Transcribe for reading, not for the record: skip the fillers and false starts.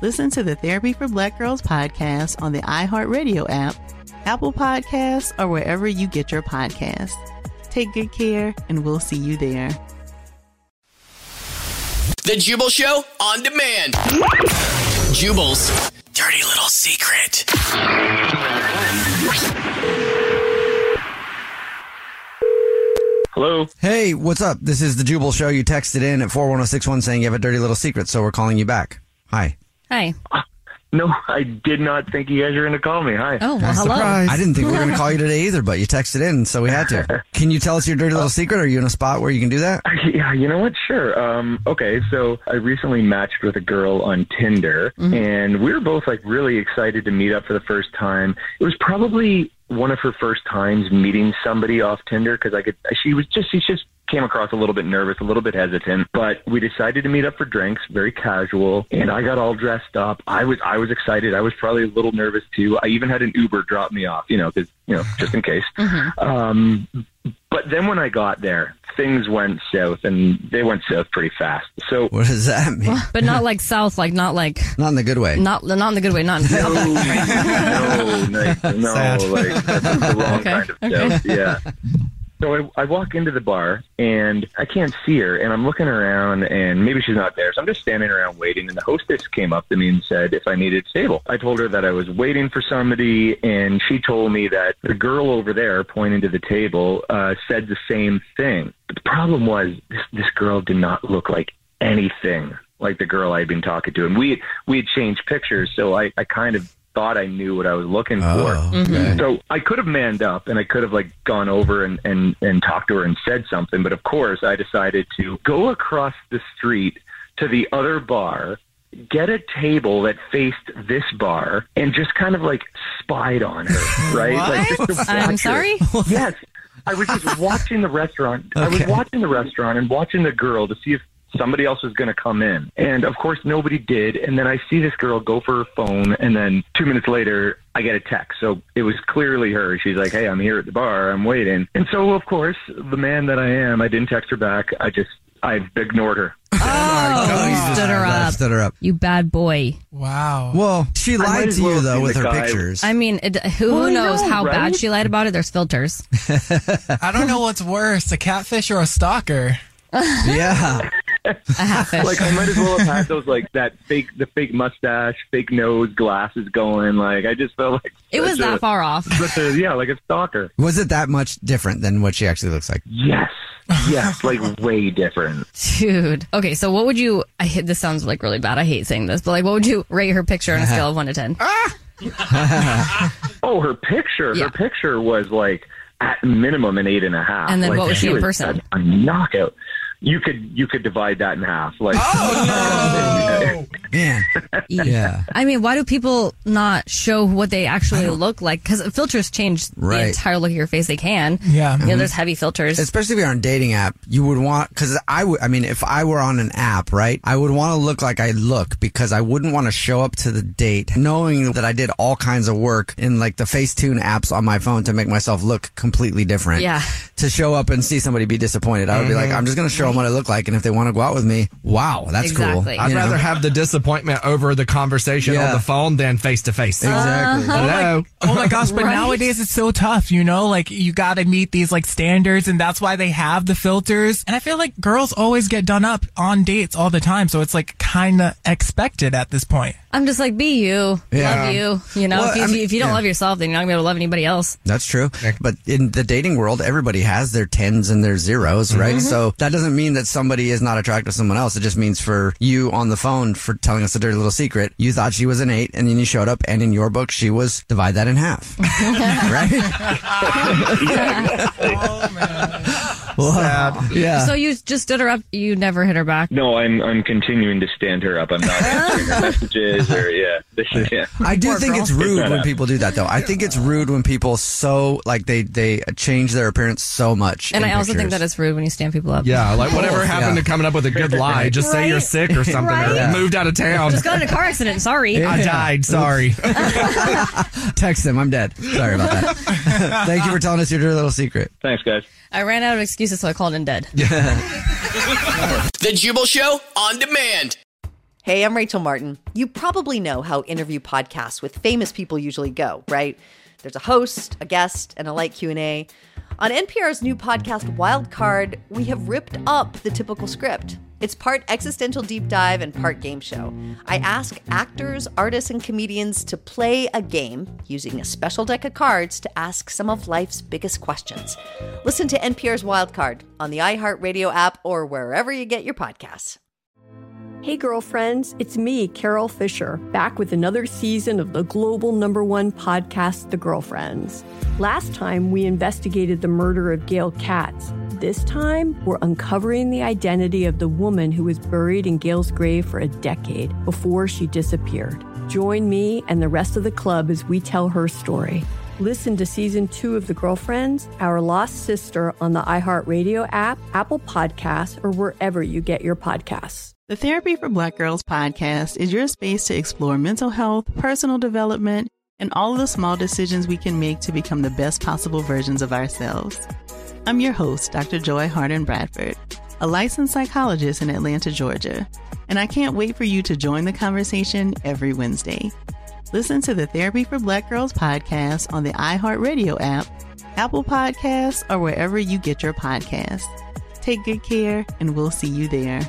Listen to the Therapy for Black Girls podcast on the iHeartRadio app, Apple Podcasts, or wherever you get your podcasts. Take good care, and we'll see you there. The Jubal Show on demand. Jubal's Dirty Little Secret. Hello. Hey, what's up? This is The Jubal Show. You texted in at 41061 saying you have a dirty little secret, so we're calling you back. Hi. Hi. No, I did not think you guys were going to call me. Hi. Oh, well, hello. Surprise. I didn't think we were going to call you today either, but you texted in, so we had to. Can you tell us your dirty little secret? Are you in a spot where you can do that? Yeah, you know what? Sure. Okay, so I recently matched with a girl on Tinder, and we were both like really excited to meet up for the first time. It was probably one of her first times meeting somebody off Tinder because she came across a little bit nervous, a little bit hesitant, but we decided to meet up for drinks, very casual, and I got all dressed up. I was excited. I was probably a little nervous too. I even had an Uber drop me off, just in case. But then when I got there, things went south, and they went south pretty fast. So what does that mean? But not like south, like not in the good way. Not in the good way. Not in the no. Like that's the wrong kind of south. Yeah. So I walk into the bar, and I can't see her, and I'm looking around, and maybe she's not there. So I'm just standing around waiting, and the hostess came up to me and said if I needed a table. I told her that I was waiting for somebody, and she told me that the girl over there pointing to the table said the same thing. But the problem was this girl did not look like anything like the girl I had been talking to. And we had changed pictures, so I kind of thought I knew what I was looking for. Okay. So I could have manned up and I could have gone over and talked to her and said something. But of course I decided to go across the street to the other bar, get a table that faced this bar and just kind of spied on her. Right. Like, just I'm sorry. Yes. I was just watching the restaurant. Okay. I was watching the restaurant and watching the girl to see if somebody else was going to come in. And, of course, nobody did. And then I see this girl go for her phone, and then 2 minutes later, I get a text. So it was clearly her. She's like, hey, I'm here at the bar. I'm waiting. And so, of course, the man that I am, I didn't text her back. I've ignored her. Oh, you stood her up. You bad boy. Wow. Well, she lied to you, though, with her pictures. I mean, who knows how bad she lied about it? There's filters. I don't know what's worse, a catfish or a stalker. Yeah. I might as well have had those the fake mustache, fake nose, glasses going. I just felt like it was that far off. Like a stalker. Was it that much different than what she actually looks like? Yes, way different, dude. Okay, so what would you? This sounds really bad. I hate saying this, but what would you rate her picture on a scale of 1 to 10? Oh, her picture. Yeah. Her picture was at minimum an 8.5. And then what was she in person? A knockout. You could divide that in half. Yeah. I mean, why do people not show what they actually look like? Because filters change the entire look of your face. They can. Yeah. There's heavy filters. Especially if you're on a dating app, you would want, because if I were on an app, right, I would want to look like I look because I wouldn't want to show up to the date knowing that I did all kinds of work in the Facetune apps on my phone to make myself look completely different. Yeah. To show up and see somebody be disappointed. I would be I'm just going to show on what I look like, and if they want to go out with me, wow, that's exactly. cool. I'd rather have the disappointment over the conversation on the phone than face-to-face. Exactly. Hello. Oh, my gosh, but nowadays it's so tough, you know? Like, you got to meet these, like, standards, and that's why they have the filters. And I feel like girls always get done up on dates all the time, so it's, like, kind of expected at this point. I'm just like, be you. Yeah. Love you. You know, well, if you don't love yourself, then you're not going to be able to love anybody else. That's true. But in the dating world, everybody has their tens and their zeros, right? Mm-hmm. So that doesn't mean that somebody is not attracted to someone else. It just means for you on the phone for telling us a dirty little secret, you thought she was an 8, and then you showed up, and in your book, she was divide that in half. Right? Oh, man. Well, yeah. So you just stood her up. You never hit her back. No, I'm continuing to stand her up. I'm not answering her messages or I do think it's rude when people do that, though. I think it's rude when people they change their appearance so much. And I also think that it's rude when you stand people up. Yeah, like whatever happened to coming up with a good lie. Just say you're sick or something or moved out of town. Just got in a car accident. Sorry. Yeah. I died. Sorry. Text them. I'm dead. Sorry about that. Thank you for telling us your dirty little secret. Thanks, guys. I ran out of excuses, so I called in dead. The Jubal Show on demand. Hey, I'm Rachel Martin. You probably know how interview podcasts with famous people usually go, right? There's a host, a guest, and a light Q&A. On NPR's new podcast, Wild Card, we have ripped up the typical script. It's part existential deep dive and part game show. I ask actors, artists, and comedians to play a game using a special deck of cards to ask some of life's biggest questions. Listen to NPR's Wild Card on the iHeartRadio app or wherever you get your podcasts. Hey, girlfriends, it's me, Carol Fisher, back with another season of the global #1 podcast, The Girlfriends. Last time, we investigated the murder of Gail Katz. This time, we're uncovering the identity of the woman who was buried in Gail's grave for a decade before she disappeared. Join me and the rest of the club as we tell her story. Listen to Season 2 of The Girlfriends, Our Lost Sister on the iHeartRadio app, Apple Podcasts, or wherever you get your podcasts. The Therapy for Black Girls podcast is your space to explore mental health, personal development, and all of the small decisions we can make to become the best possible versions of ourselves. I'm your host, Dr. Joy Harden Bradford, a licensed psychologist in Atlanta, Georgia, and I can't wait for you to join the conversation every Wednesday. Listen to the Therapy for Black Girls podcast on the iHeartRadio app, Apple Podcasts, or wherever you get your podcasts. Take good care, and we'll see you there.